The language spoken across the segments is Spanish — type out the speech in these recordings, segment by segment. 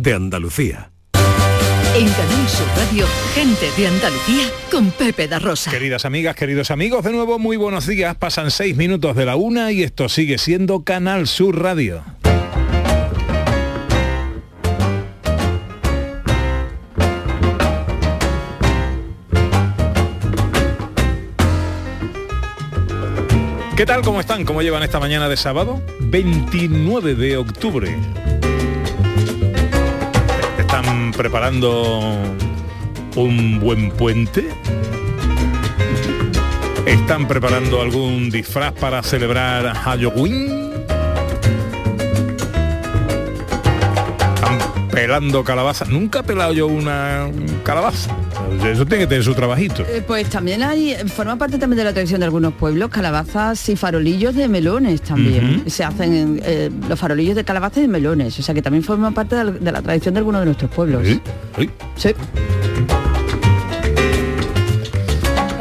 de Andalucía. En Canal Sur Radio, Gente de Andalucía, con Pepe Darrosa. Queridas amigas, queridos amigos, de nuevo, muy buenos días. Pasan 6 minutos de la una y esto sigue siendo Canal Sur Radio. ¿Qué tal? ¿Cómo están? ¿Cómo llevan esta mañana de sábado? 29 de octubre. ¿Están preparando un buen puente? ¿Están preparando algún disfraz para celebrar Halloween? ¿Están pelando calabazas? Nunca he pelado yo una calabaza. Eso tiene que tener su trabajito. Pues también hay, forma parte también de la tradición de algunos pueblos, calabazas y farolillos de melones también. Uh-huh. Se hacen los farolillos de calabazas y de melones, o sea que también forma parte de la tradición de algunos de nuestros pueblos. Sí. Sí. Sí.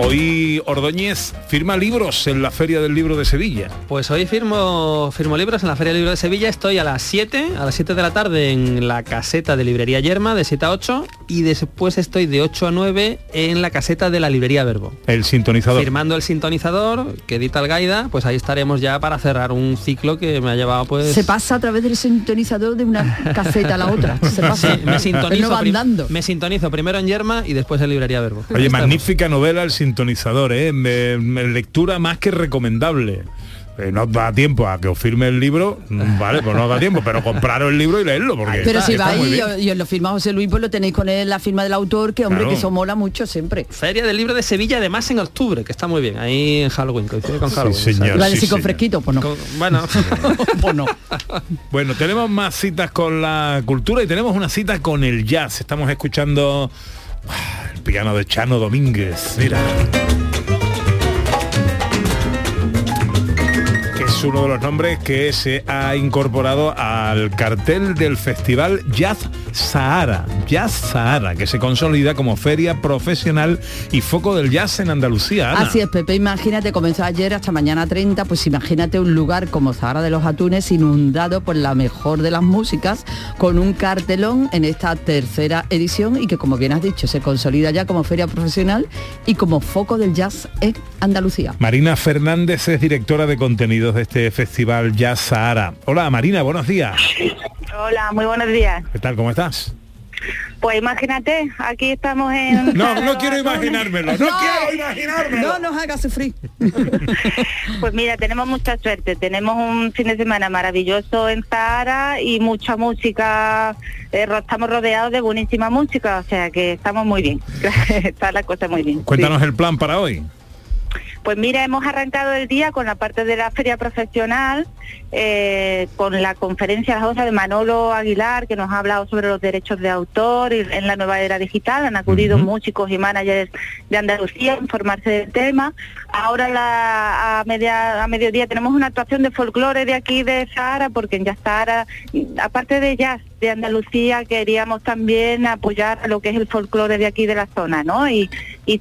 Hoy Ordóñez firma libros en la Feria del Libro de Sevilla. Pues hoy firmo libros en la Feria del Libro de Sevilla. Estoy a las 7 de la tarde en la caseta de librería Yerma, de 7 a 8, y después estoy de 8 a 9 en la caseta de la librería Verbo. El sintonizador. Firmando el sintonizador, que edita Algaida, pues ahí estaremos ya para cerrar un ciclo que me ha llevado pues... Se pasa a través del sintonizador de una caseta a la otra. Se pasa. Sí, me sintonizo primero en Yerma y después en librería Verbo. Oye, magnífica novela, el sintonizador, lectura más que recomendable. No os da tiempo a que os firme el libro, vale, pues no os da tiempo, pero compraros el libro y leerlo, porque pero si vais y os lo firma José Luis, pues lo tenéis con él, la firma del autor, que hombre, claro, que eso mola mucho siempre. Feria del Libro de Sevilla, además en octubre, que está muy bien, ahí en Halloween, coincide con Halloween. Sí, señor, ¿vale? Sí, sí, con fresquito, pues no. Bueno, pues no. Bueno, tenemos más citas con la cultura y tenemos una cita con el jazz. Estamos escuchando el piano de Chano Domínguez, mira. Es uno de los nombres que se ha incorporado al cartel del festival Jazzahara, que se consolida como feria profesional y foco del jazz en Andalucía, Ana. Así es, Pepe, imagínate, comenzó ayer hasta mañana 30, pues imagínate un lugar como Sahara de los Atunes inundado por la mejor de las músicas, con un cartelón en esta tercera edición y que, como bien has dicho, se consolida ya como feria profesional y como foco del jazz en Andalucía. Marina Fernández es directora de contenidos de este festival Jazzahara. Hola, Marina, buenos días. Hola, muy buenos días. ¿Qué tal, cómo estás? Pues imagínate, aquí estamos en... No quiero imaginármelo, no nos hagas sufrir. Pues mira, tenemos mucha suerte, tenemos un fin de semana maravilloso en Sahara y mucha música, estamos rodeados de buenísima música, o sea que estamos muy bien, está la cosa muy bien. Cuéntanos el plan para hoy. Pues mira, hemos arrancado el día con la parte de la feria profesional, con la conferencia de Manolo Aguilar, que nos ha hablado sobre los derechos de autor y en la nueva era digital. Han acudido músicos y managers de Andalucía a informarse del tema. Ahora a mediodía tenemos una actuación de folclore de aquí de Sahara, porque en Jazzahara, aparte de jazz de Andalucía, queríamos también apoyar lo que es el folclore de aquí de la zona, ¿no? Y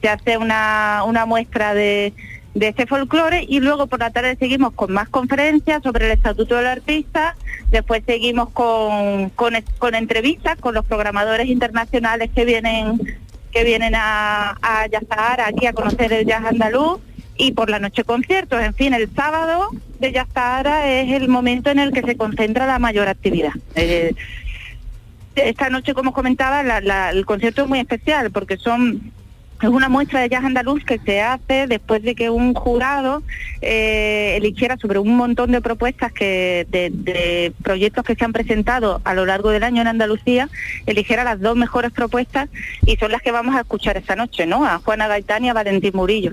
se hace una muestra de este folclore, y luego por la tarde seguimos con más conferencias sobre el estatuto del artista, después seguimos con entrevistas con los programadores internacionales que vienen a Jazzahara, aquí a conocer el jazz andaluz, y por la noche conciertos. En fin, el sábado de Jazzahara es el momento en el que se concentra la mayor actividad. Esta noche, como os comentaba, el concierto es muy especial porque es una muestra de jazz andaluz que se hace después de que un jurado eligiera sobre un montón de propuestas de proyectos que se han presentado a lo largo del año en Andalucía, eligiera las dos mejores propuestas, y son las que vamos a escuchar esta noche, ¿no? A Juana Gaitán y a Valentín Murillo.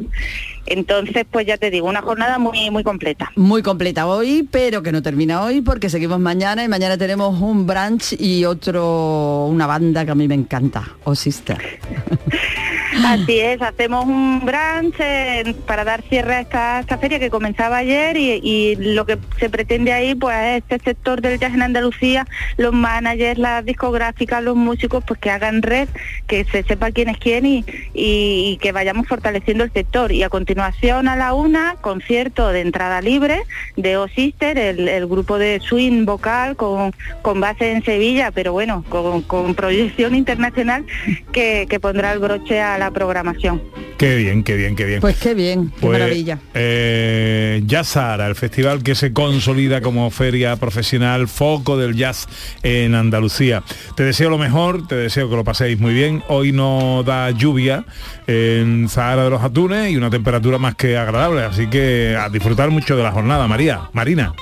Entonces, pues ya te digo, una jornada muy, muy completa. Muy completa hoy, pero que no termina hoy, porque seguimos mañana, y mañana tenemos un brunch y una banda que a mí me encanta, O Sister. Así es, hacemos un brunch para dar cierre a esta feria que comenzaba ayer y lo que se pretende ahí pues es este sector del jazz en Andalucía, los managers, las discográficas, los músicos, pues que hagan red, que se sepa quién es quién y que vayamos fortaleciendo el sector. Y a continuación a la una, concierto de entrada libre de O Sister, el grupo de swing vocal con base en Sevilla, pero bueno, con proyección internacional que pondrá el broche a la programación. Qué bien, qué bien, qué bien. Pues qué bien, qué maravilla. Jazzahara, el festival que se consolida como feria profesional, foco del jazz en Andalucía. Te deseo lo mejor, te deseo que lo paséis muy bien. Hoy no da lluvia en Sahara de los Atunes y una temperatura más que agradable, así que a disfrutar mucho de la jornada, María. Marina.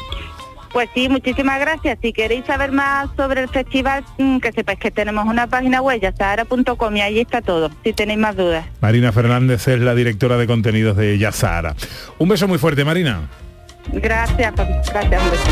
Pues sí, muchísimas gracias. Si queréis saber más sobre el festival, que sepáis que tenemos una página web, Jazzahara.com, y ahí está todo, si tenéis más dudas. Marina Fernández es la directora de contenidos de Jazzahara. Un beso muy fuerte, Marina. Gracias, gracias, un beso.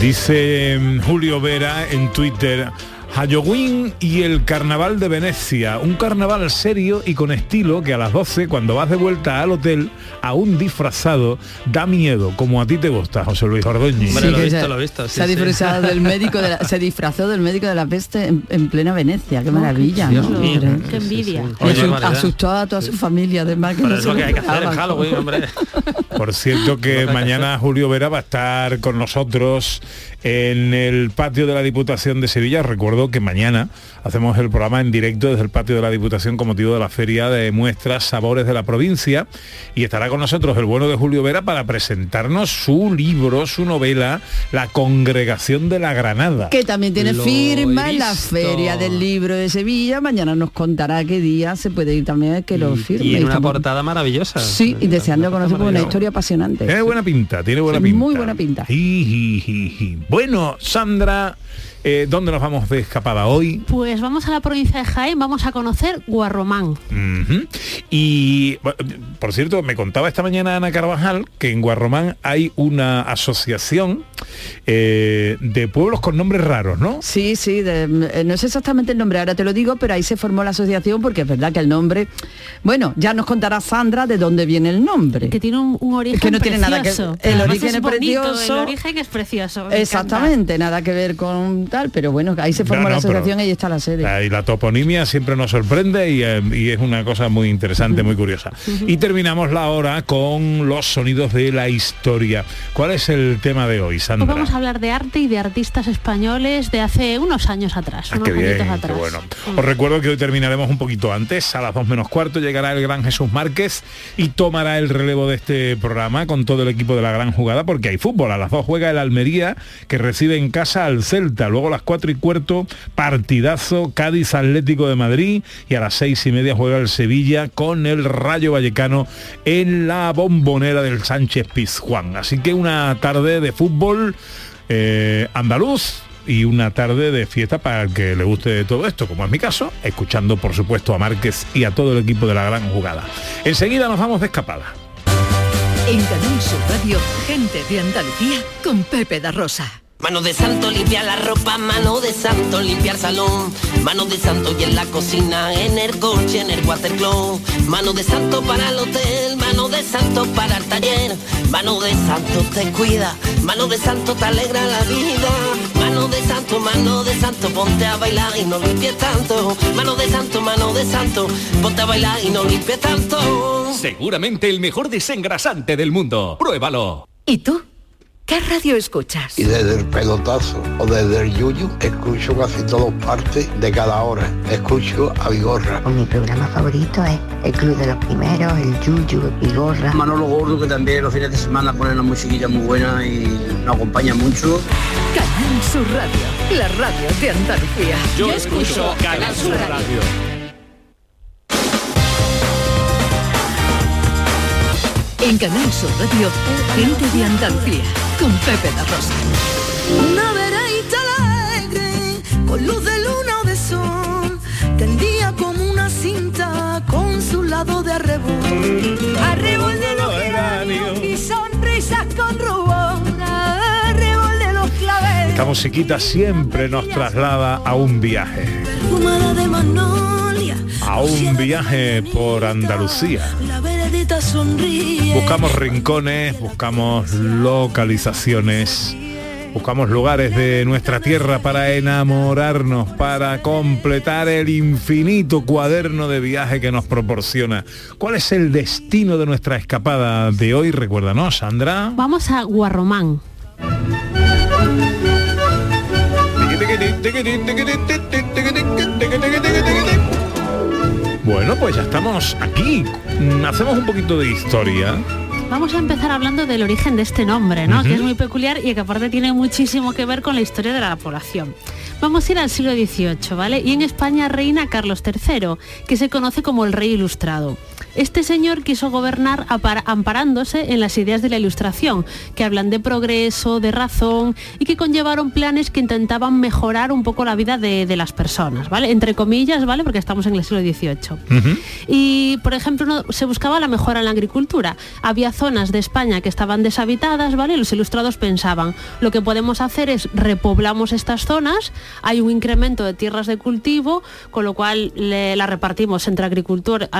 Dice Julio Vera en Twitter: Halloween y el carnaval de Venecia, un carnaval serio y con estilo que a las 12, cuando vas de vuelta al hotel, aún disfrazado, da miedo, como a ti te gusta, José Luis Ordóñez. Bueno, sí, lo he visto. Sí, disfrazado del médico de la, se disfrazó del médico de la peste en plena Venecia, qué maravilla, ¿no? Qué envidia. Sí. Asustó a toda su familia, además. Que pero no es lo que hay que hacer en Halloween, hombre. Por cierto que mañana Julio Vera va a estar con nosotros en el patio de la Diputación de Sevilla. Recuerdo que mañana hacemos el programa en directo desde el patio de la Diputación con motivo de la Feria de Muestras Sabores de la Provincia, y estará con nosotros el bueno de Julio Vera para presentarnos su libro, su novela, La Congregación de la Granada, que también tiene firma en la Feria del Libro de Sevilla. Mañana nos contará qué día se puede ir también, que lo firme. Y en una portada maravillosa. Sí, y deseando conocer una historia apasionante. Tiene buena pinta, Muy buena pinta. Bueno, Sandra, ¿dónde nos vamos de escapada hoy? Pues vamos a la provincia de Jaén, vamos a conocer Guarromán. Y, por cierto, me contaba esta mañana Ana Carvajal que en Guarromán hay una asociación de pueblos con nombres raros, ¿no? Sí, sí, no sé exactamente el nombre, ahora te lo digo, pero ahí se formó la asociación porque es verdad que el nombre... Bueno, ya nos contará Sandra de dónde viene el nombre. Que tiene un origen que no precioso. Tiene nada que, el origen es bonito, precioso. El origen es precioso. Exactamente, nada que ver con tal, pero bueno, ahí se formó la asociación y ahí está la sede. Y la toponimia siempre nos sorprende y es una cosa muy interesante, muy curiosa. Y terminamos la hora con los sonidos de la historia. ¿Cuál es el tema de hoy, Sandra? Pues vamos a hablar de arte y de artistas españoles de hace unos años atrás. Unos añitos atrás. Qué bueno. Os recuerdo que hoy terminaremos un poquito antes, a las 2 menos cuarto llegará el gran Jesús Márquez y tomará el relevo de este programa con todo el equipo de la gran jugada, porque hay fútbol. A las 2 juega el Almería, que recibe en casa al Celta. Luego a las 4:15, partidazo Cádiz Atlético de Madrid, y a las 6:30 juega el Sevilla con el Rayo Vallecano en la Bombonera del Sánchez Pizjuán. Así que una tarde de fútbol andaluz y una tarde de fiesta para el que le guste todo esto, como es mi caso, escuchando por supuesto a Márquez y a todo el equipo de la gran jugada. Enseguida nos vamos de escapada. En Canal Sur Radio, Gente de Andalucía con Pepe Darrosa. Mano de santo, limpiar la ropa, mano de santo, limpiar salón, mano de santo y en la cocina, en el coche, en el watercloak, mano de santo para el hotel, mano de santo para el taller, mano de santo te cuida, mano de santo te alegra la vida, mano de santo, ponte a bailar y no limpie tanto, mano de santo, ponte a bailar y no limpie tanto. Seguramente el mejor desengrasante del mundo, pruébalo. ¿Y tú? ¿Qué radio escuchas? Y desde el pelotazo o desde el yuyu, escucho casi todas partes de cada hora. Escucho a Vigorra. Mi programa favorito es el Club de los Primeros, el yuyu, Vigorra. Manolo Gordo, que también los fines de semana pone una musiquilla muy buena y nos acompaña mucho. Canal Sur Radio, la radio de Andalucía. Yo escucho Canal Sur Radio. En Canal Sur Radio, Gente de Andalucía, con Pepe Darrosa. Una veraita alegre, con luz de luna o de sol, tendía como una cinta con su lado de arrebol. Arrebol de los geranios y sonrisas con rubor. Arrebol de los claveles. Esta musiquita siempre nos traslada a un viaje. A un viaje por Andalucía. Buscamos rincones, buscamos localizaciones, buscamos lugares de nuestra tierra para enamorarnos, para completar el infinito cuaderno de viaje que nos proporciona. ¿Cuál es el destino de nuestra escapada de hoy? Recuérdanos, Sandra. Vamos a Guarromán. Bueno, pues ya estamos aquí. Hacemos un poquito de historia. Vamos a empezar hablando del origen de este nombre, ¿no? Uh-huh. Que es muy peculiar y que aparte tiene muchísimo que ver con la historia de la población. Vamos a ir al siglo XVIII, ¿vale? Y en España reina Carlos III, que se conoce como el Rey Ilustrado. Este señor quiso gobernar amparándose en las ideas de la Ilustración, que hablan de progreso, de razón, y que conllevaron planes que intentaban mejorar un poco la vida de las personas, ¿vale? Entre comillas, ¿vale? Porque estamos en el siglo XVIII. Uh-huh. Y, por ejemplo, se buscaba la mejora en la agricultura. Había zonas de España que estaban deshabitadas, ¿vale? Los ilustrados pensaban, lo que podemos hacer es repoblamos estas zonas, hay un incremento de tierras de cultivo, con lo cual la repartimos entre agricultores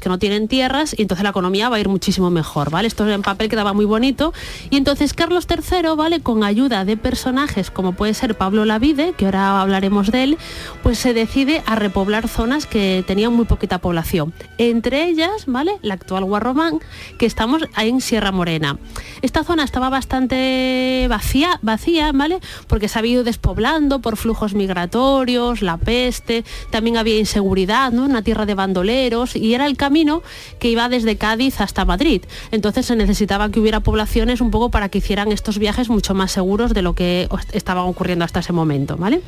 que no tienen tierras y entonces la economía va a ir muchísimo mejor, ¿vale? Esto en papel quedaba muy bonito y entonces Carlos III, ¿vale? Con ayuda de personajes como puede ser Pablo Lavide, que ahora hablaremos de él, pues se decide a repoblar zonas que tenían muy poquita población. Entre ellas, ¿vale? La actual Guarromán, que estamos en Sierra Morena. Esta zona estaba bastante vacía, ¿vale? Porque se había ido despoblando por flujos migratorios, la peste, también había inseguridad, ¿no? Una tierra de bandoleros y era el camino que iba desde Cádiz hasta Madrid. Entonces se necesitaba que hubiera poblaciones un poco para que hicieran estos viajes mucho más seguros de lo que estaban ocurriendo hasta ese momento, ¿vale?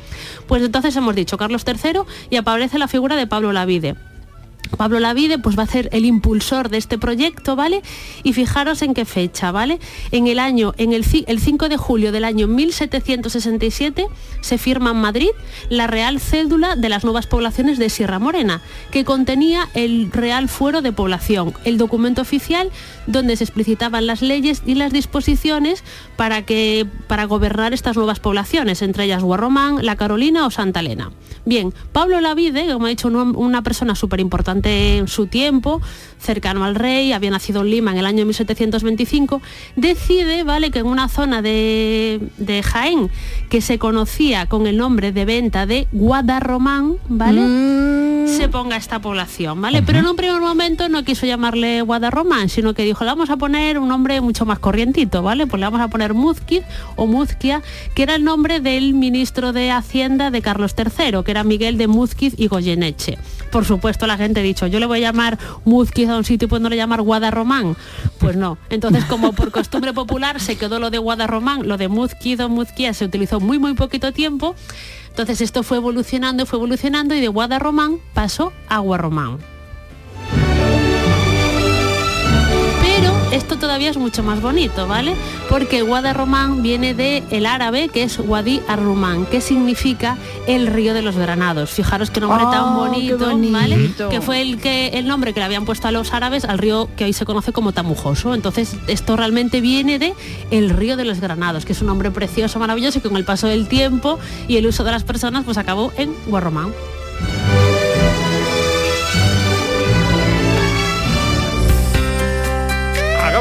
Pues entonces hemos dicho Carlos III y aparece la figura de Pablo Lavide. Pablo Lavide pues va a ser el impulsor de este proyecto, ¿vale? Y fijaros en qué fecha, ¿vale? En el año, el 5 de julio del año 1767 se firma en Madrid la Real Cédula de las Nuevas Poblaciones de Sierra Morena, que contenía el Real Fuero de Población, el documento oficial donde se explicitaban las leyes y las disposiciones para gobernar estas nuevas poblaciones, entre ellas Guarromán, La Carolina o Santa Elena. Bien, Pablo Lavide, como he dicho, una persona súper importante en su tiempo, cercano al rey, había nacido en Lima en el año 1725, decide, ¿vale?, que en una zona de Jaén que se conocía con el nombre de venta de Guadarromán, ¿vale?, se ponga esta población, ¿vale? Uh-huh. Pero en un primer momento no quiso llamarle Guadarromán, sino que dijo, le vamos a poner un nombre mucho más corrientito, ¿vale? Pues le vamos a poner Muzquiz o Muzquia, que era el nombre del ministro de Hacienda de Carlos III, que era Miguel de Muzquiz y Goyeneche. Por supuesto, la gente ha dicho, yo le voy a llamar Muzquiz a un sitio y puedo no le llamar Guadarromán. Pues no. Entonces, como por costumbre popular se quedó lo de Guadarromán, lo de Muzquiz o Muzquia se utilizó muy, muy poquito tiempo. Entonces esto fue evolucionando y de Guadarromán pasó a Guarromán. Pero esto todavía es mucho más bonito, ¿vale? Porque Guadarromán viene del árabe que es Wadi Arrumán, que significa el río de los granados. Fijaros qué nombre tan bonito, ¿vale? Que fue el nombre que le habían puesto a los árabes al río que hoy se conoce como Tamujoso. Entonces esto realmente viene de el río de los granados, que es un nombre precioso, maravilloso, y que con el paso del tiempo y el uso de las personas pues acabó en Guarromán.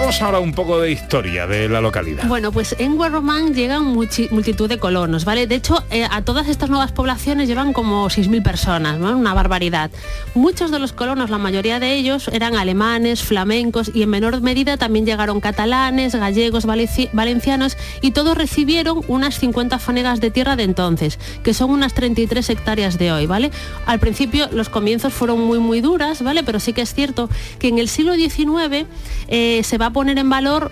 Vamos ahora un poco de historia de la localidad. Bueno, pues en Guarromán llegan multitud de colonos, ¿vale? De hecho, a todas estas nuevas poblaciones llevan como 6.000 personas, ¿no? Una barbaridad. Muchos de los colonos, la mayoría de ellos, eran alemanes, flamencos y en menor medida también llegaron catalanes, gallegos, valencianos y todos recibieron unas 50 fanegas de tierra de entonces, que son unas 33 hectáreas de hoy, ¿vale? Al principio los comienzos fueron muy, muy duras, ¿vale? Pero sí que es cierto que en el siglo XIX se va a poner en valor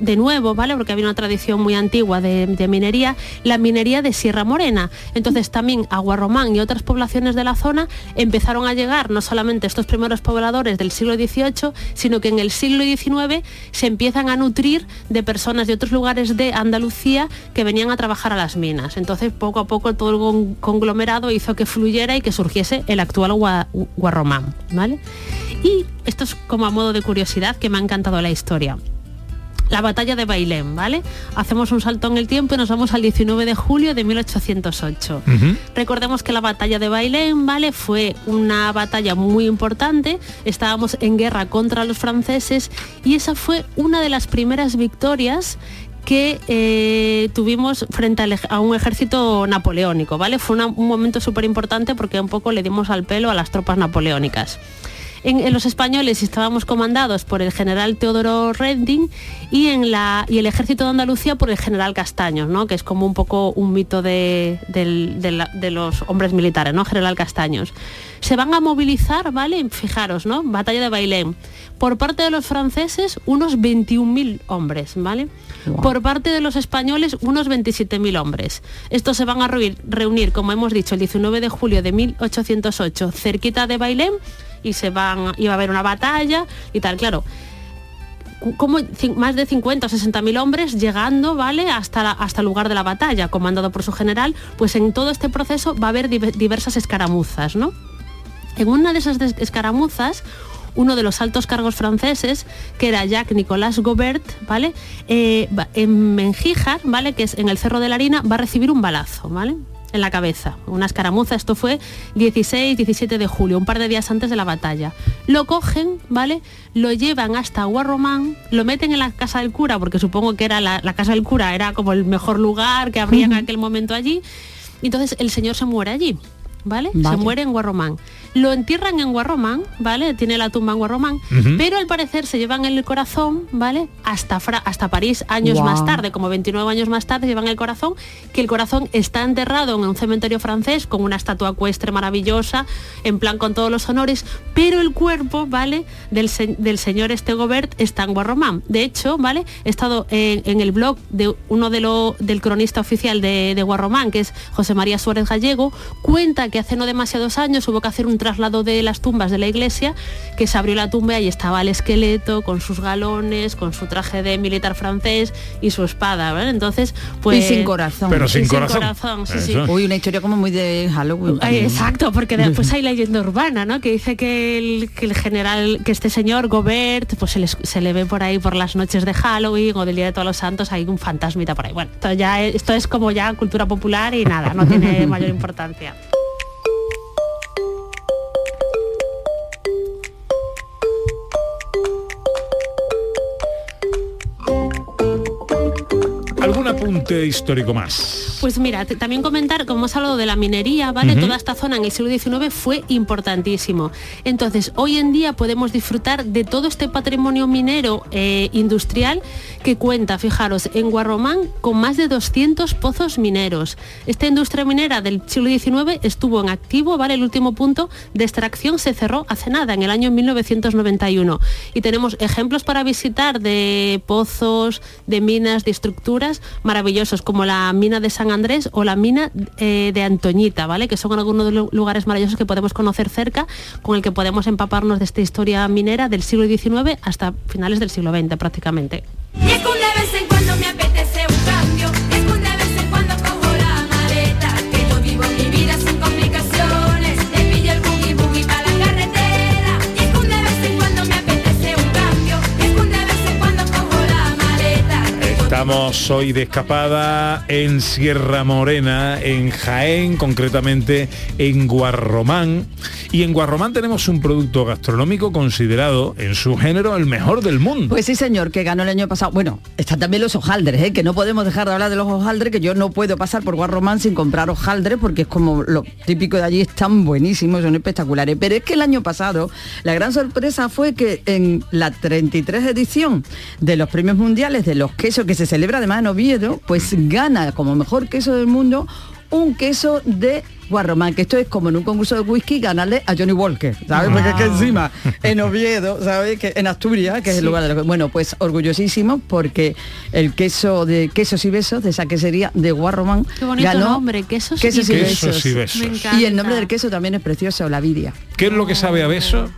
de nuevo, ¿vale? Porque había una tradición muy antigua de minería, la minería de Sierra Morena. Entonces también a Guarromán y otras poblaciones de la zona empezaron a llegar no solamente estos primeros pobladores del siglo XVIII, sino que en el siglo XIX se empiezan a nutrir de personas de otros lugares de Andalucía que venían a trabajar a las minas. Entonces poco a poco todo el conglomerado hizo que fluyera y que surgiese el actual Guarromán, ¿vale? Y esto es como a modo de curiosidad, que me ha encantado la historia. La batalla de Bailén, ¿vale? Hacemos un salto en el tiempo y nos vamos al 19 de julio de 1808. Uh-huh. Recordemos que la batalla de Bailén, ¿vale?, fue una batalla muy importante. Estábamos en guerra contra los franceses y esa fue una de las primeras victorias que tuvimos frente a un ejército napoleónico, ¿vale? Fue un momento súper importante porque un poco le dimos al pelo a las tropas napoleónicas. En los españoles estábamos comandados por el general Teodoro Redding y el ejército de Andalucía por el general Castaños, ¿no?, que es como un poco un mito de los hombres militares, ¿no?, general Castaños. Se van a movilizar, ¿vale?, fijaros, ¿no?, batalla de Bailén. Por parte de los franceses, unos 21.000 hombres, ¿vale? Wow. Por parte de los españoles, unos 27.000 hombres. Estos se van a reunir, como hemos dicho, el 19 de julio de 1808, cerquita de Bailén, y iba a haber una batalla y tal, claro. Como más de 50 o 60.000 hombres llegando, ¿vale?, hasta el lugar de la batalla, comandado por su general, pues en todo este proceso va a haber diversas escaramuzas, ¿no? En una de esas escaramuzas, uno de los altos cargos franceses, que era Jacques-Nicolas Gobert, ¿vale?, en Menjíjar, ¿vale?, que es en el Cerro de la Harina, va a recibir un balazo, ¿vale?, en la cabeza, una escaramuza. Esto fue 16-17 de julio, un par de días antes de la batalla. Lo cogen, ¿vale?, lo llevan hasta Guarromán, lo meten en la casa del cura, porque supongo que era la casa del cura, era como el mejor lugar que habría en aquel momento allí. Entonces el señor se muere allí, ¿vale? Vale. Se muere en Guarromán. Lo entierran en Guarromán, ¿vale? Tiene la tumba en Guarromán, pero al parecer se llevan el corazón, ¿vale?, hasta París años más tarde, como 29 años más tarde, llevan el corazón, que el corazón está enterrado en un cementerio francés con una estatua ecuestre maravillosa, en plan con todos los honores, pero el cuerpo, ¿vale?, del señor Gobert está en Guarromán. De hecho, ¿vale?, he estado en el blog de uno del cronista oficial de Guarromán, que es José María Suárez Gallego, cuenta que hace no demasiados años hubo que hacer un traslado de las tumbas de la iglesia, que se abrió la tumba y ahí estaba el esqueleto con sus galones, con su traje de militar francés y su espada, ¿vale? Entonces, pues... Y sin corazón. Pero sin corazón, sí, sí. Uy, una historia como muy de Halloween. Exacto, porque después hay leyenda urbana, ¿no?, que dice que el general, que este señor Gobert, pues se le ve por ahí por las noches de Halloween o del Día de Todos los Santos, hay un fantasmita por ahí. Bueno, esto es como ya cultura popular y nada, no tiene mayor importancia. ¿Algún apunte histórico más? Pues mira, también comentar, como hemos hablado de la minería, ¿vale? Toda esta zona en el siglo XIX fue importantísimo. Entonces, hoy en día podemos disfrutar de todo este patrimonio minero industrial que cuenta, fijaros, en Guarromán con más de 200 pozos mineros. Esta industria minera del siglo XIX estuvo en activo, ¿vale? El último punto de extracción se cerró hace nada, en el año 1991. Y tenemos ejemplos para visitar de pozos, de minas, de estructuras maravillosos, como la mina de San Andrés o la mina de Antoñita, ¿vale?, que son algunos de los lugares maravillosos que podemos conocer cerca, con el que podemos empaparnos de esta historia minera del siglo XIX hasta finales del siglo XX prácticamente. Estamos hoy de escapada en Sierra Morena, en Jaén, concretamente en Guarromán. Y en Guarromán tenemos un producto gastronómico considerado, en su género, el mejor del mundo. Pues sí, señor, que ganó el año pasado. Bueno, están también los hojaldres, que no podemos dejar de hablar de los hojaldres, que yo no puedo pasar por Guarromán sin comprar hojaldres, porque es como lo típico de allí, están buenísimos, son espectaculares. Pero es que el año pasado la gran sorpresa fue que en la 33 edición de los premios mundiales de los quesos, que se celebra además en Oviedo, pues gana como mejor queso del mundo un queso de Guarromán, que esto es como en un concurso de whisky ganarle a Johnny Walker, ¿sabes? Porque es que encima, en Oviedo, ¿sabes?, que en Asturias, que es el lugar de los... Bueno, pues orgullosísimo, porque el queso de Quesos y Besos, de esa quesería de Guarromán, qué bonito ganó nombre, Quesos y Besos. Y el nombre del queso también es precioso, Olavidia. ¿Qué es lo que sabe a beso?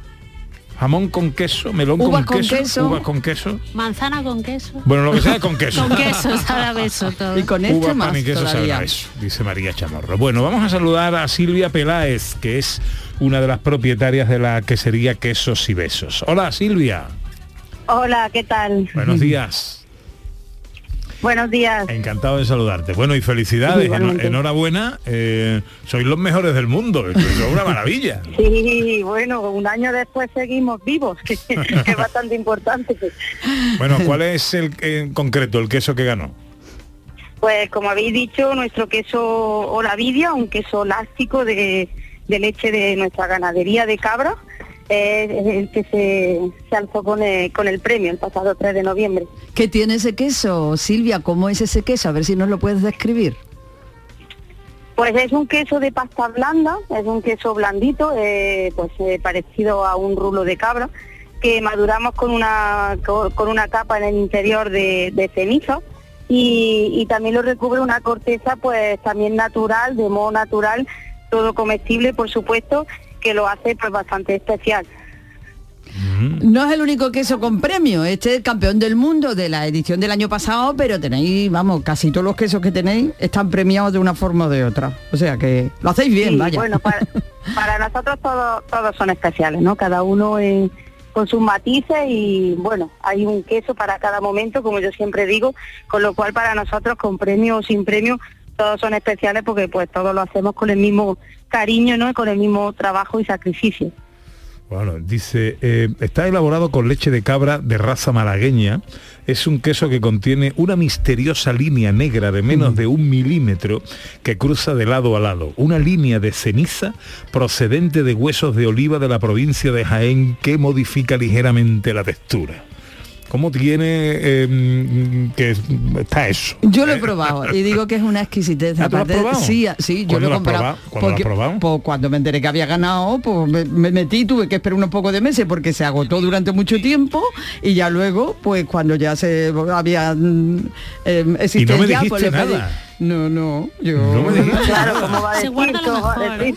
jamón con queso, melón con queso, uvas con queso, manzana con queso. Bueno, lo que sea es con queso. Con queso sabe a beso todo. Y con esto uva, más pan y queso sabe a beso, dice María Chamorro. Bueno, vamos a saludar a Silvia Peláez, que es una de las propietarias de la quesería Quesos y Besos. Hola, Silvia. Hola, ¿qué tal? Buenos días. Buenos días. Encantado de saludarte. Bueno, y felicidades, enhorabuena, sois los mejores del mundo, es una maravilla. Sí, bueno, un año después seguimos vivos, que es bastante importante. Bueno, ¿cuál es el en concreto el queso que ganó? Pues como habéis dicho, nuestro queso Olavidia, un queso láctico de leche de nuestra ganadería de cabra, es el que se alzó con el premio el pasado 3 de noviembre. ¿Qué tiene ese queso, Silvia? ¿Cómo es ese queso? A ver si nos lo puedes describir. Pues es un queso de pasta blanda, es un queso blandito, parecido a un rulo de cabra, que maduramos con una capa en el interior de ceniza, y también lo recubre una corteza pues también natural, de modo natural, todo comestible, por supuesto, que lo hace pues bastante especial. No es el único queso con premio, este es el campeón del mundo de la edición del año pasado, pero tenéis, vamos, casi todos los quesos que tenéis están premiados de una forma o de otra, o sea que lo hacéis bien, sí, vaya. Bueno, para nosotros todos son especiales, ¿no? Cada uno con sus matices, y bueno, hay un queso para cada momento, como yo siempre digo, con lo cual para nosotros, con premio o sin premio, todos son especiales porque pues todos lo hacemos con el mismo cariño, ¿no? Con el mismo trabajo y sacrificio. Bueno, dice, está elaborado con leche de cabra de raza malagueña. Es un queso que contiene una misteriosa línea negra de menos de 1 milímetro que cruza de lado a lado. Una línea de ceniza procedente de huesos de oliva de la provincia de Jaén que modifica ligeramente la textura. ¿Cómo tiene que está eso? Yo lo he probado y digo que es una exquisitez. ¿Ah, tú lo has probado? Sí, yo lo he comprado. Cuando me enteré que había ganado, pues me metí, tuve que esperar unos pocos de meses porque se agotó durante mucho tiempo, y ya luego, pues cuando ya se había existencia... Y no me dijiste pues, nada. No, yo... No me dijiste. Claro, ¿cómo va a decir?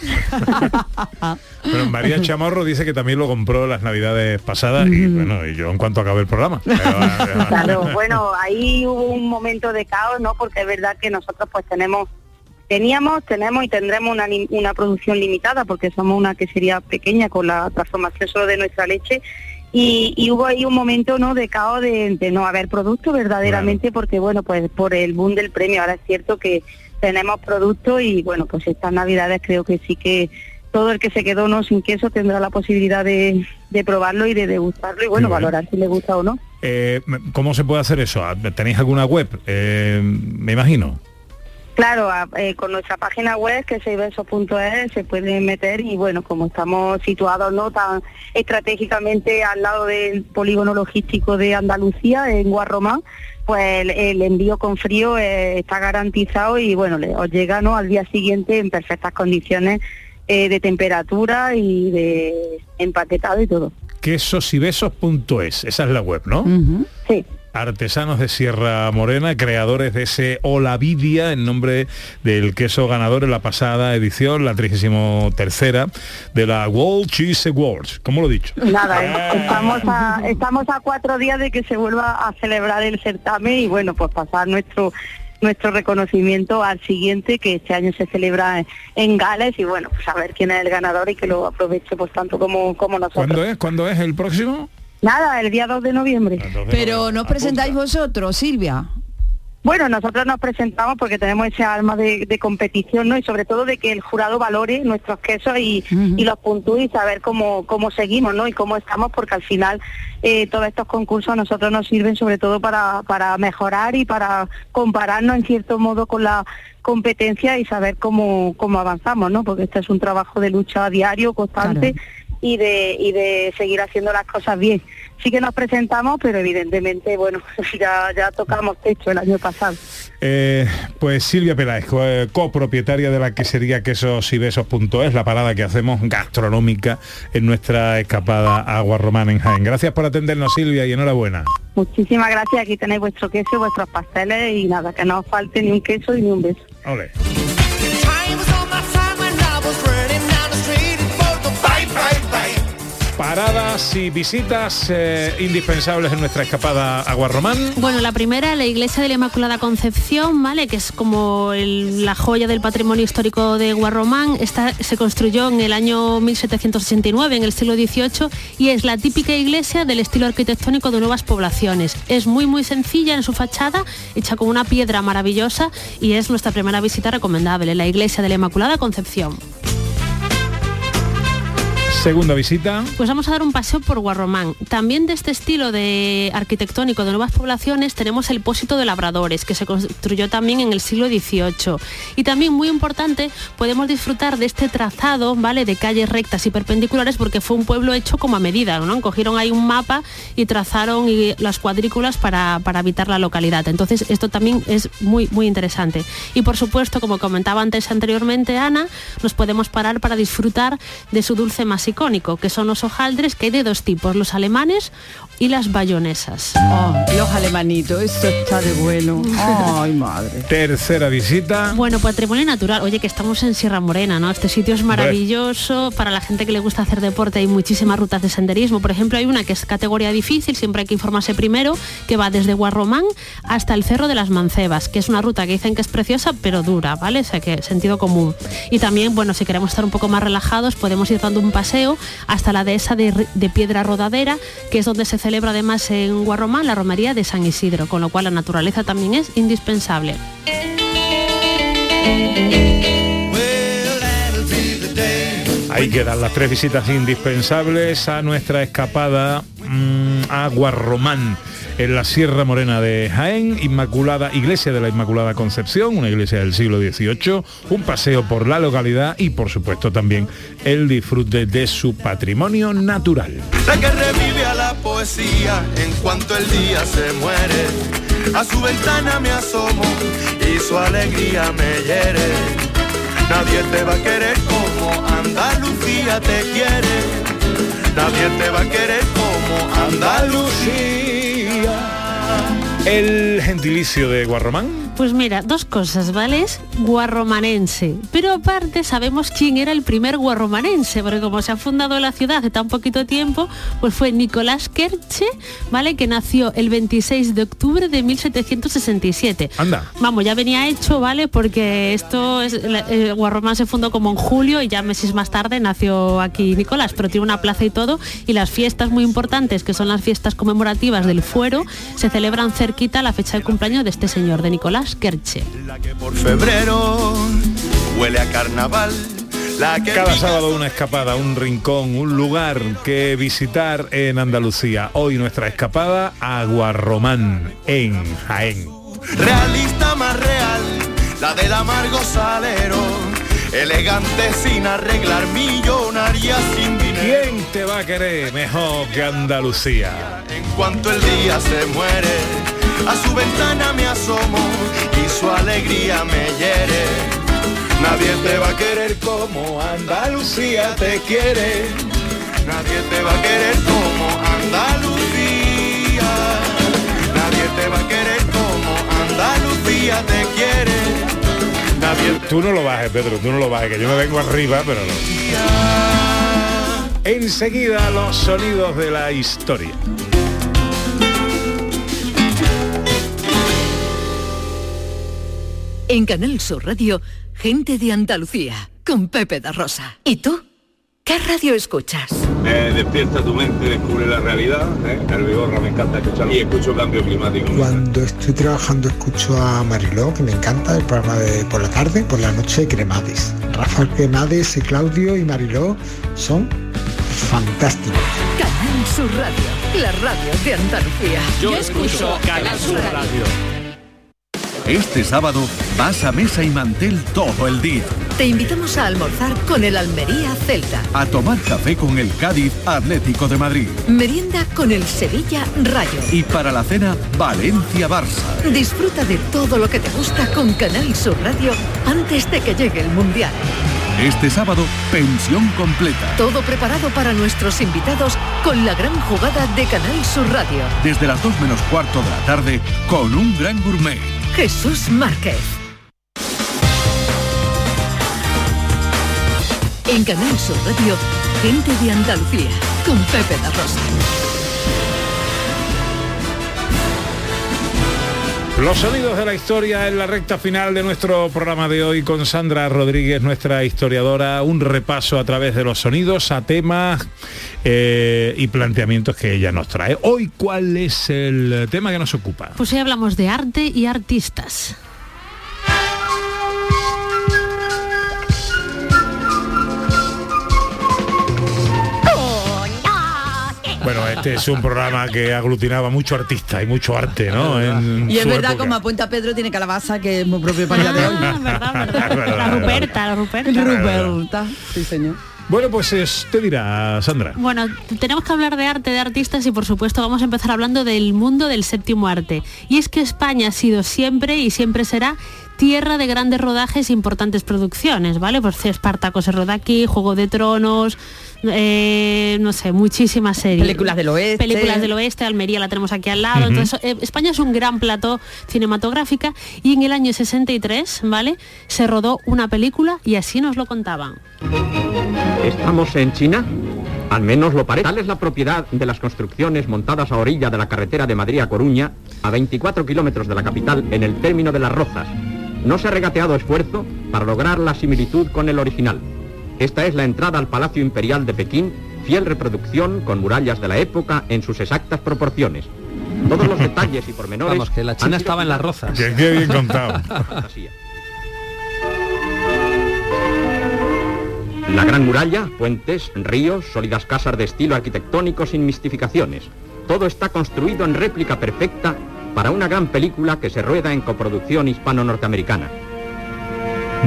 Pero María Chamorro dice que también lo compró las navidades pasadas, y bueno, y yo en cuanto acabe el programa. Claro, bueno, ahí hubo un momento de caos, ¿no? Porque es verdad que nosotros pues tenemos y tendremos una producción limitada, porque somos una quesería pequeña con la transformación solo de nuestra leche. Y hubo ahí un momento, ¿no?, de caos de no haber producto verdaderamente, claro. Porque, bueno, pues por el boom del premio, ahora es cierto que tenemos producto y, bueno, pues estas navidades creo que sí que todo el que se quedó no sin queso tendrá la posibilidad de probarlo y de degustarlo y, bueno, valorar si le gusta o no. ¿Cómo se puede hacer eso? ¿Tenéis alguna web? Me imagino. Claro, con nuestra página web, quesosybesos.es, se pueden meter y, bueno, como estamos situados no tan estratégicamente al lado del polígono logístico de Andalucía, en Guarromán, pues el envío con frío está garantizado y, bueno, os llega, ¿no?, al día siguiente en perfectas condiciones de temperatura y de empaquetado y todo. quesosybesos.es, esa es la web, ¿no? Sí. Artesanos de Sierra Morena, creadores de ese Olavidia, en nombre del queso ganador en la pasada edición, la 33ª de la World Cheese Awards. ¿Cómo lo he dicho? Nada, estamos a 4 días de que se vuelva a celebrar el certamen y, bueno, pues pasar nuestro reconocimiento al siguiente, que este año se celebra en Gales, y, bueno, pues a ver quién es el ganador y que lo aproveche pues tanto como nosotros. ¿Cuándo es el próximo? Nada, el día 2 de noviembre. Pero ¿nos presentáis vosotros, Silvia? Bueno, nosotros nos presentamos porque tenemos ese alma de competición, ¿no? Y sobre todo de que el jurado valore nuestros quesos y los puntúe y saber cómo seguimos, ¿no? Y cómo estamos, porque al final todos estos concursos a nosotros nos sirven sobre todo para mejorar y para compararnos en cierto modo con la competencia y saber cómo avanzamos, ¿no? Porque este es un trabajo de lucha diario, constante. Claro. Y de seguir haciendo las cosas bien. Sí que nos presentamos, pero evidentemente, bueno, ya tocamos techo el año pasado. Pues Silvia Peláez, copropietaria de la quesería quesosybesos.es, la parada que hacemos gastronómica en nuestra escapada a Guarromán en Jaén. Gracias por atendernos, Silvia, y enhorabuena. Muchísimas gracias, aquí tenéis vuestro queso, vuestros pasteles y nada, que no os falte ni un queso y ni un beso. Olé. paradas y visitas indispensables en nuestra escapada a Guarromán. Bueno, la primera, la Iglesia de la Inmaculada Concepción, ¿vale? Que es como la joya del patrimonio histórico de Guarromán. Esta se construyó en el año 1789, en el siglo XVIII, y es la típica iglesia del estilo arquitectónico de nuevas poblaciones. Es muy, muy sencilla en su fachada, hecha con una piedra maravillosa, y es nuestra primera visita recomendable, la Iglesia de la Inmaculada Concepción. Segunda visita. Pues vamos a dar un paseo por Guarromán. También de este estilo de arquitectónico de nuevas poblaciones tenemos el Pósito de Labradores, que se construyó también en el siglo XVIII. Y también, muy importante, podemos disfrutar de este trazado, ¿vale?, de calles rectas y perpendiculares, porque fue un pueblo hecho como a medida, ¿no? Cogieron ahí un mapa y trazaron las cuadrículas para habitar la localidad. Entonces, esto también es muy, muy interesante. Y, por supuesto, como comentaba anteriormente Ana, nos podemos parar para disfrutar de su dulce más icónico, que son los hojaldres, que hay de dos tipos, los alemanes y las bayonesas. Oh, los alemanitos, eso está de bueno. Ay, madre. Tercera visita. Bueno, patrimonio natural. Oye, que estamos en Sierra Morena, ¿no? Este sitio es maravilloso. Para la gente que le gusta hacer deporte hay muchísimas rutas de senderismo. Por ejemplo, hay una que es categoría difícil, siempre hay que informarse primero, que va desde Guarromán hasta el Cerro de las Mancebas, que es una ruta que dicen que es preciosa, pero dura, ¿vale? O sea, que sentido común. Y también, bueno, si queremos estar un poco más relajados, podemos ir dando un paseo hasta la dehesa de Piedra Rodadera, que es donde se celebra además en Guarromán la romería de San Isidro, con lo cual la naturaleza también es indispensable. Ahí quedan las tres visitas indispensables a nuestra escapada a Guarromán, en la Sierra Morena de Jaén. Iglesia de la Inmaculada Concepción, una iglesia del siglo XVIII, un paseo por la localidad y, por supuesto, también el disfrute de su patrimonio natural. La que revive a la poesía en cuanto el día se muere. A su ventana me asomo y su alegría me hiere. Nadie te va a querer como Andalucía te quiere. Nadie te va a querer como Andalucía. El gentilicio de Guarromán. Pues mira, dos cosas, ¿vale? Es guarromanense, pero aparte sabemos quién era el primer guarromanense, porque como se ha fundado la ciudad hace tan poquito tiempo, pues fue Nicolás Kerche, ¿vale?, que nació el 26 de octubre de 1767. Anda. Vamos, ya venía hecho, ¿vale?, porque esto es... Guarromán se fundó como en julio y ya meses más tarde nació aquí Nicolás, pero tiene una plaza y todo, y las fiestas muy importantes, que son las fiestas conmemorativas del Fuero, se celebran cerca quita la fecha de cumpleaños de este señor, de Nicolás Kerche. La que por febrero huele a carnaval. Cada sábado una escapada, un rincón, un lugar que visitar en Andalucía. Hoy nuestra escapada a Guarromán, en Jaén. Realista más real, la del amargo salero. Elegante sin arreglar, millonaria sin dinero. ¿Quién te va a querer mejor que Andalucía? En cuanto el día se muere, a su ventana me asomo y su alegría me hiere. Nadie te va a querer como Andalucía te quiere. Nadie te va a querer como Andalucía. Nadie te va a querer como Andalucía te quiere. Tú no lo bajes, Pedro, tú no lo bajes, que yo me vengo arriba, pero no. Enseguida, los sonidos de la historia. En Canal Sur Radio, Gente de Andalucía, con Pepe Darrosa. ¿Y tú? ¿Qué radio escuchas? Despierta tu mente, descubre la realidad. El Vigorra, me encanta escucharlo. Y escucho Cambio Climático. Cuando estoy trabajando escucho a Mariló, que me encanta, el programa de por la tarde, por la noche, Cremades. Rafael Cremades y Claudio y Mariló son fantásticos. Canal Sur Radio, la radio de Andalucía. Yo escucho Canal Sur Radio. Este sábado vas a Mesa y Mantel todo el día. Te invitamos a almorzar con el Almería Celta. A tomar café con el Cádiz Atlético de Madrid. Merienda con el Sevilla Rayo. Y para la cena, Valencia Barça. Disfruta de todo lo que te gusta con Canal Sur Radio antes de que llegue el Mundial. Este sábado, pensión completa. Todo preparado para nuestros invitados con la gran jugada de Canal Sur Radio. Desde las 2:45 de la tarde, con un gran gourmet. Jesús Márquez. En Canal Sur Radio, Gente de Andalucía, con Pepe Darrosa. Los sonidos de la historia en la recta final de nuestro programa de hoy con Sandra Rodríguez, nuestra historiadora. Un repaso a través de los sonidos a temas y planteamientos que ella nos trae. Hoy, ¿cuál es el tema que nos ocupa? Pues hoy hablamos de arte y artistas. Bueno, este es un programa que aglutinaba mucho artista y mucho arte, ¿no? Y es verdad, época. Como apunta Pedro, tiene calabaza, que es muy propio para allá de hoy. Verdad. La Ruperta, sí señor. Bueno, pues te dirá Sandra. Bueno, tenemos que hablar de arte, de artistas y por supuesto vamos a empezar hablando del mundo del séptimo arte. Y es que España ha sido siempre y siempre será tierra de grandes rodajes e importantes producciones, ¿vale? Pues Espartaco se roda aquí, Juego de Tronos, muchísimas series. Películas del Oeste, Almería la tenemos aquí al lado. Uh-huh. Entonces, España es un gran plató cinematográfica y en el año 63, ¿vale?, se rodó una película y así nos lo contaban. ¿Estamos en China? Al menos lo parece. Tal es la propiedad de las construcciones montadas a orilla de la carretera de Madrid a Coruña, a 24 kilómetros de la capital, en el término de Las Rozas. No se ha regateado esfuerzo para lograr la similitud con el original. Esta es la entrada al Palacio Imperial de Pekín, fiel reproducción con murallas de la época en sus exactas proporciones. Todos los detalles y pormenores... Vamos, que la China estaba en Las Rozas. Qué bien contado. La Gran Muralla, puentes, ríos, sólidas casas de estilo arquitectónico sin mistificaciones. Todo está construido en réplica perfecta para una gran película que se rueda en coproducción hispano-norteamericana.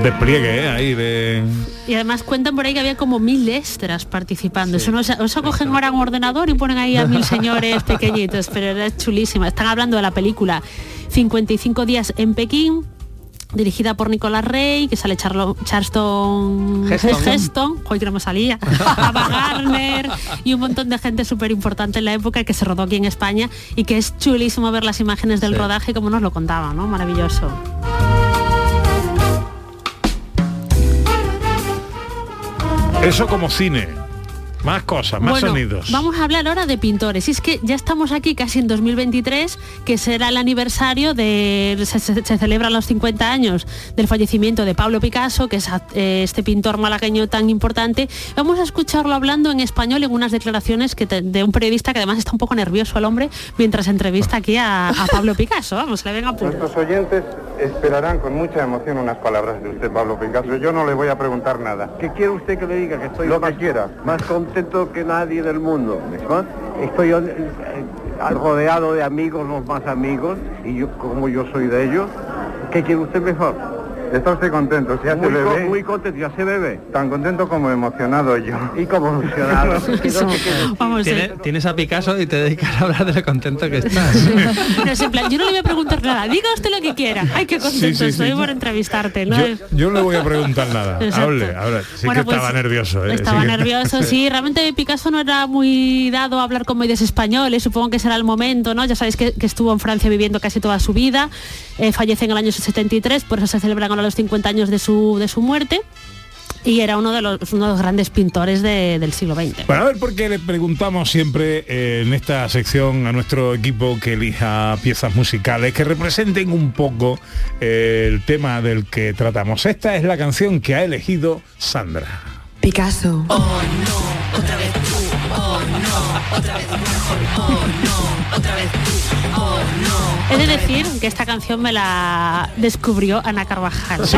Despliegue, ahí de... Y además cuentan por ahí que había como 1.000 extras participando. Sí. Eso cogen ahora un ordenador y ponen ahí a 1.000 señores pequeñitos, pero era chulísima. Están hablando de la película 55 días en Pekín, dirigida por Nicolás Rey, que sale Charlton Heston, hoy que no me salía, Ava Gardner y un montón de gente súper importante en la época, que se rodó aquí en España y que es chulísimo ver las imágenes del rodaje como nos lo contaba, ¿no? Maravilloso. Eso como cine. Más cosas, más sonidos. Vamos a hablar ahora de pintores. Y es que ya estamos aquí casi en 2023, que será el aniversario de... Se celebran los 50 años del fallecimiento de Pablo Picasso, que es este pintor malagueño tan importante. Vamos a escucharlo hablando en español en unas declaraciones de un periodista que además está un poco nervioso el hombre mientras entrevista aquí a Pablo Picasso. Vamos, se le ven a punto. Nuestros oyentes esperarán con mucha emoción unas palabras de usted, Pablo Picasso. Yo no le voy a preguntar nada. ¿Qué quiere usted que le diga? Que estoy lo que quiera. Más que nadie del mundo, ¿verdad? Estoy rodeado de amigos, los más amigos, y yo, como yo soy de ellos, ¿qué quiere usted mejor? Está usted contento, ya muy se bebe. Muy contento, ya se bebe. Tan contento como emocionado yo. Y como emocionado. Tienes a Picasso y te dedicas a hablar de lo contento que estás. No, es en plan, yo no le voy a preguntar nada, diga usted lo que quiera. Ay, qué contento estoy por entrevistarte, ¿no? Yo no le voy a preguntar nada. Hable. Sí, bueno, que estaba nervioso. Estaba nervioso, sí. Realmente Picasso no era muy dado a hablar con medios españoles, supongo que será el momento, ¿no? Ya sabéis que estuvo en Francia viviendo casi toda su vida, fallece en el año 73, por eso se celebran a los 50 años de su muerte, y era uno de los grandes pintores del siglo XX. Bueno, a ver, porque le preguntamos siempre en esta sección a nuestro equipo que elija piezas musicales que representen un poco el tema del que tratamos. Esta es la canción que ha elegido Sandra. Picasso. Oh no, otra vez tú. Oh no, otra vez mejor. Oh no, otra vez tú. Oh no. He de decir que esta canción me la descubrió Ana Carvajal. Sí,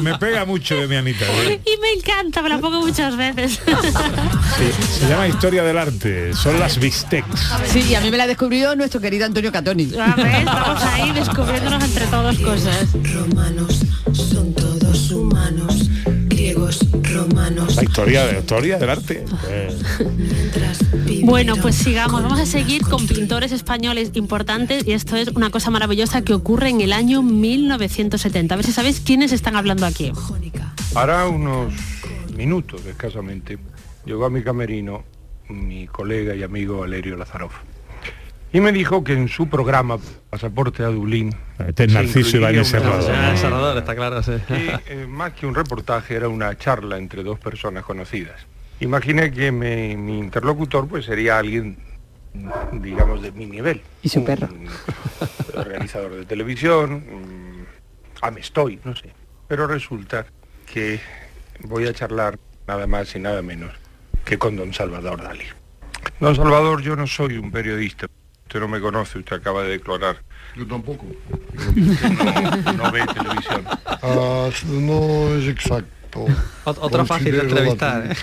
me pega mucho de mi Anita. Y me encanta, me la pongo muchas veces. Sí, se llama Historia del Arte, son las bistecs. Sí, y a mí me la descubrió nuestro querido Antonio Catoni. A ver, estamos ahí descubriéndonos entre todos cosas. Romanos son todos humanos, griegos, romanos. La historia del arte. Bueno, pues sigamos, vamos a seguir con pintores españoles importantes, y esto es una cosa maravillosa que ocurre en el año 1970. A ver si sabéis quiénes están hablando aquí. Hará unos minutos, escasamente, llegó a mi camerino mi colega y amigo Valerio Lazaroff, y me dijo que en su programa Pasaporte a Dublín... Este es Narciso Ibáñez Serrador, está claro. Sí. Más que un reportaje, era una charla entre dos personas conocidas. Imagine que mi interlocutor pues sería alguien, digamos, de mi nivel. ¿Y su perro? Un realizador de televisión, amestoy, no sé. Pero resulta que voy a charlar nada más y nada menos que con don Salvador Dalí. Don Salvador, yo no soy un periodista. Usted no me conoce, usted acaba de declarar. Yo tampoco. No ve televisión. No es exacto. Otra fácil de entrevistar.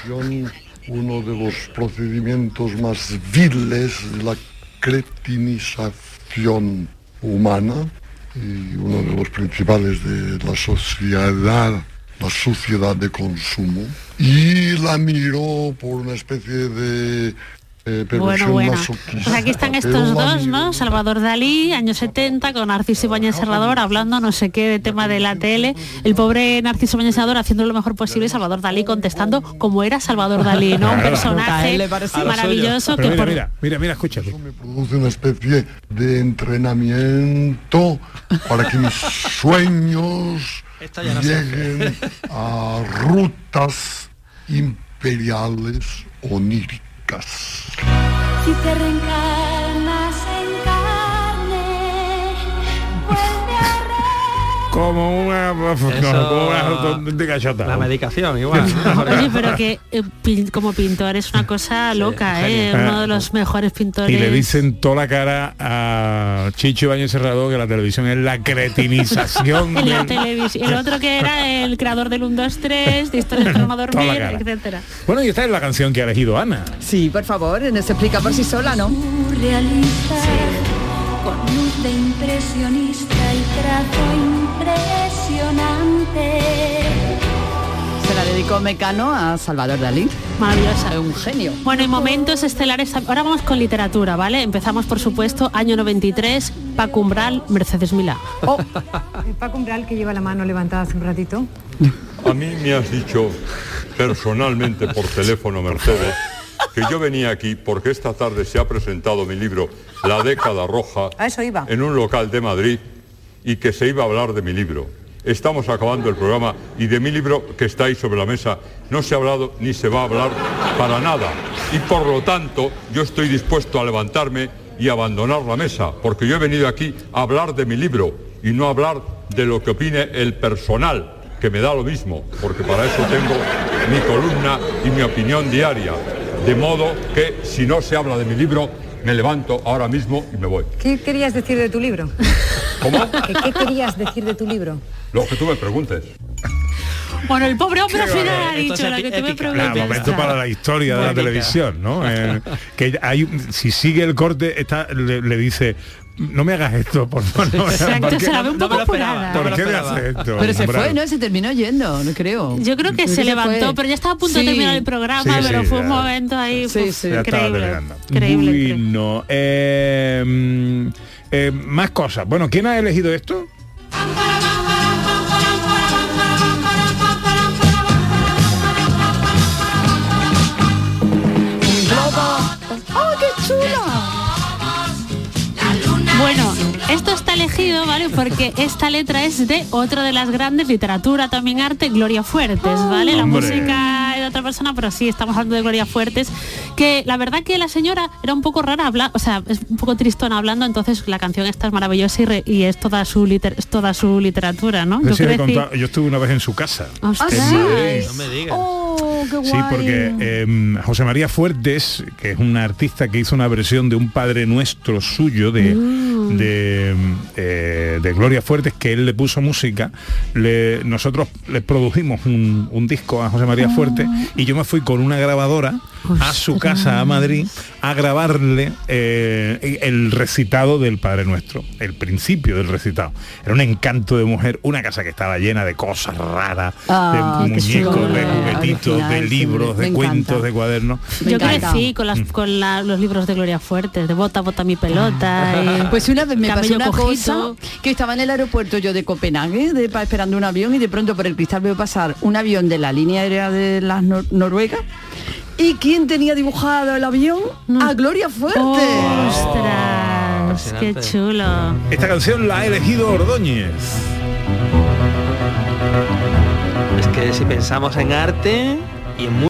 Uno de los procedimientos más viles de la cretinización humana y uno de los principales de la sociedad de consumo, y la miró por una especie de... Bueno. Pues aquí están estos dos, ¿no? Salvador Dalí, años 70, con Narciso Ibáñez Serrador, hablando no sé qué de tema de la tele. El pobre Narciso Ibáñez Serrador haciendo lo mejor posible, Salvador Dalí contestando como era Salvador Dalí, ¿no? Un personaje maravilloso. Pero que mira, escúchate. Eso me produce una especie de entrenamiento para que mis sueños lleguen a rutas imperiales oníricas. Si te reencarnas en carne, vuelve a... Como una de gallota. La medicación, igual. Oye, pero que como pintor es una cosa loca, sí, uno de los mejores pintores. Y le dicen toda la cara a Chicho Ibáñez Serrador que la televisión es la cretinización. El otro que era el creador del 1, 2, 3, de Historia de no dormir, etcétera. Bueno, y esta es la canción que ha elegido Ana. Sí, por favor, se explica por sí sola, ¿no? Con luz de impresionista y trazo impresionante. Se la dedicó Mecano a Salvador Dalí. Maravillosa. Un genio. Bueno, en momentos estelares. Ahora vamos con literatura, ¿vale? Empezamos, por supuesto, año 93, Paco Umbral, Mercedes Milá. Oh. Paco Umbral, que lleva la mano levantada hace un ratito. A mí me has dicho personalmente por teléfono, Mercedes, que yo venía aquí porque esta tarde se ha presentado mi libro La década roja en un local de Madrid y que se iba a hablar de mi libro. Estamos acabando el programa y de mi libro que está ahí sobre la mesa no se ha hablado ni se va a hablar para nada. Y por lo tanto yo estoy dispuesto a levantarme y abandonar la mesa porque yo he venido aquí a hablar de mi libro y no a hablar de lo que opine el personal, que me da lo mismo, porque para eso tengo mi columna y mi opinión diaria. De modo que, si no se habla de mi libro, me levanto ahora mismo y me voy. ¿Qué querías decir de tu libro? ¿Cómo? ¿Qué querías decir de tu libro? Lo que tú me preguntes. Bueno, el pobre hombre al final ha dicho lo que tú me preguntas. Momento para la historia de la televisión, ¿no? Que hay, si sigue el corte, le dice... No me hagas esto, por favor. No, exacto, se la ve un poco apurada. ¿Por qué me hace esto? Pero se fue, ¿no? Se terminó yendo, no creo. Yo creo que se levantó, fue. Pero ya estaba a punto de terminar el programa, pero fue un momento ahí... Increíble. Bueno, más cosas. Bueno, ¿quién ha elegido esto? ¡Oh, qué chulo! Bueno, esto está elegido, ¿vale? Porque esta letra es de otra de las grandes, literatura, también arte, Gloria Fuertes, ¿vale? La música es de otra persona, pero sí, estamos hablando de Gloria Fuertes, que la verdad que la señora era un poco rara, es un poco tristona hablando, entonces la canción esta es maravillosa y es toda su literatura, ¿no? Yo estuve una vez en su casa. Madrid. No me digas. Qué guay. Sí, porque José María Fuertes, que es una artista que hizo una versión de un Padre Nuestro suyo de Gloria Fuertes, que él le puso música, nosotros le produjimos un disco a José María Fuertes y yo me fui con una grabadora a su casa, a Madrid, a grabarle el recitado del Padre Nuestro, el principio del recitado. Era un encanto de mujer, una casa que estaba llena de cosas raras, de muñecos, de juguetitos, de libros, de cuentos, de cuadernos. Yo crecí con los libros de Gloria Fuertes, de Bota, Bota mi pelota. Pues una vez me pasó una cosa, que estaba en el aeropuerto yo de Copenhague, esperando un avión, y de pronto por el cristal veo pasar un avión de la línea aérea de las Noruega. ¿Y quién tenía dibujado el avión? A Gloria Fuertes. ¡Ostras! ¡Qué chulo! Esta canción la ha elegido Ordóñez. Es que si pensamos en arte y en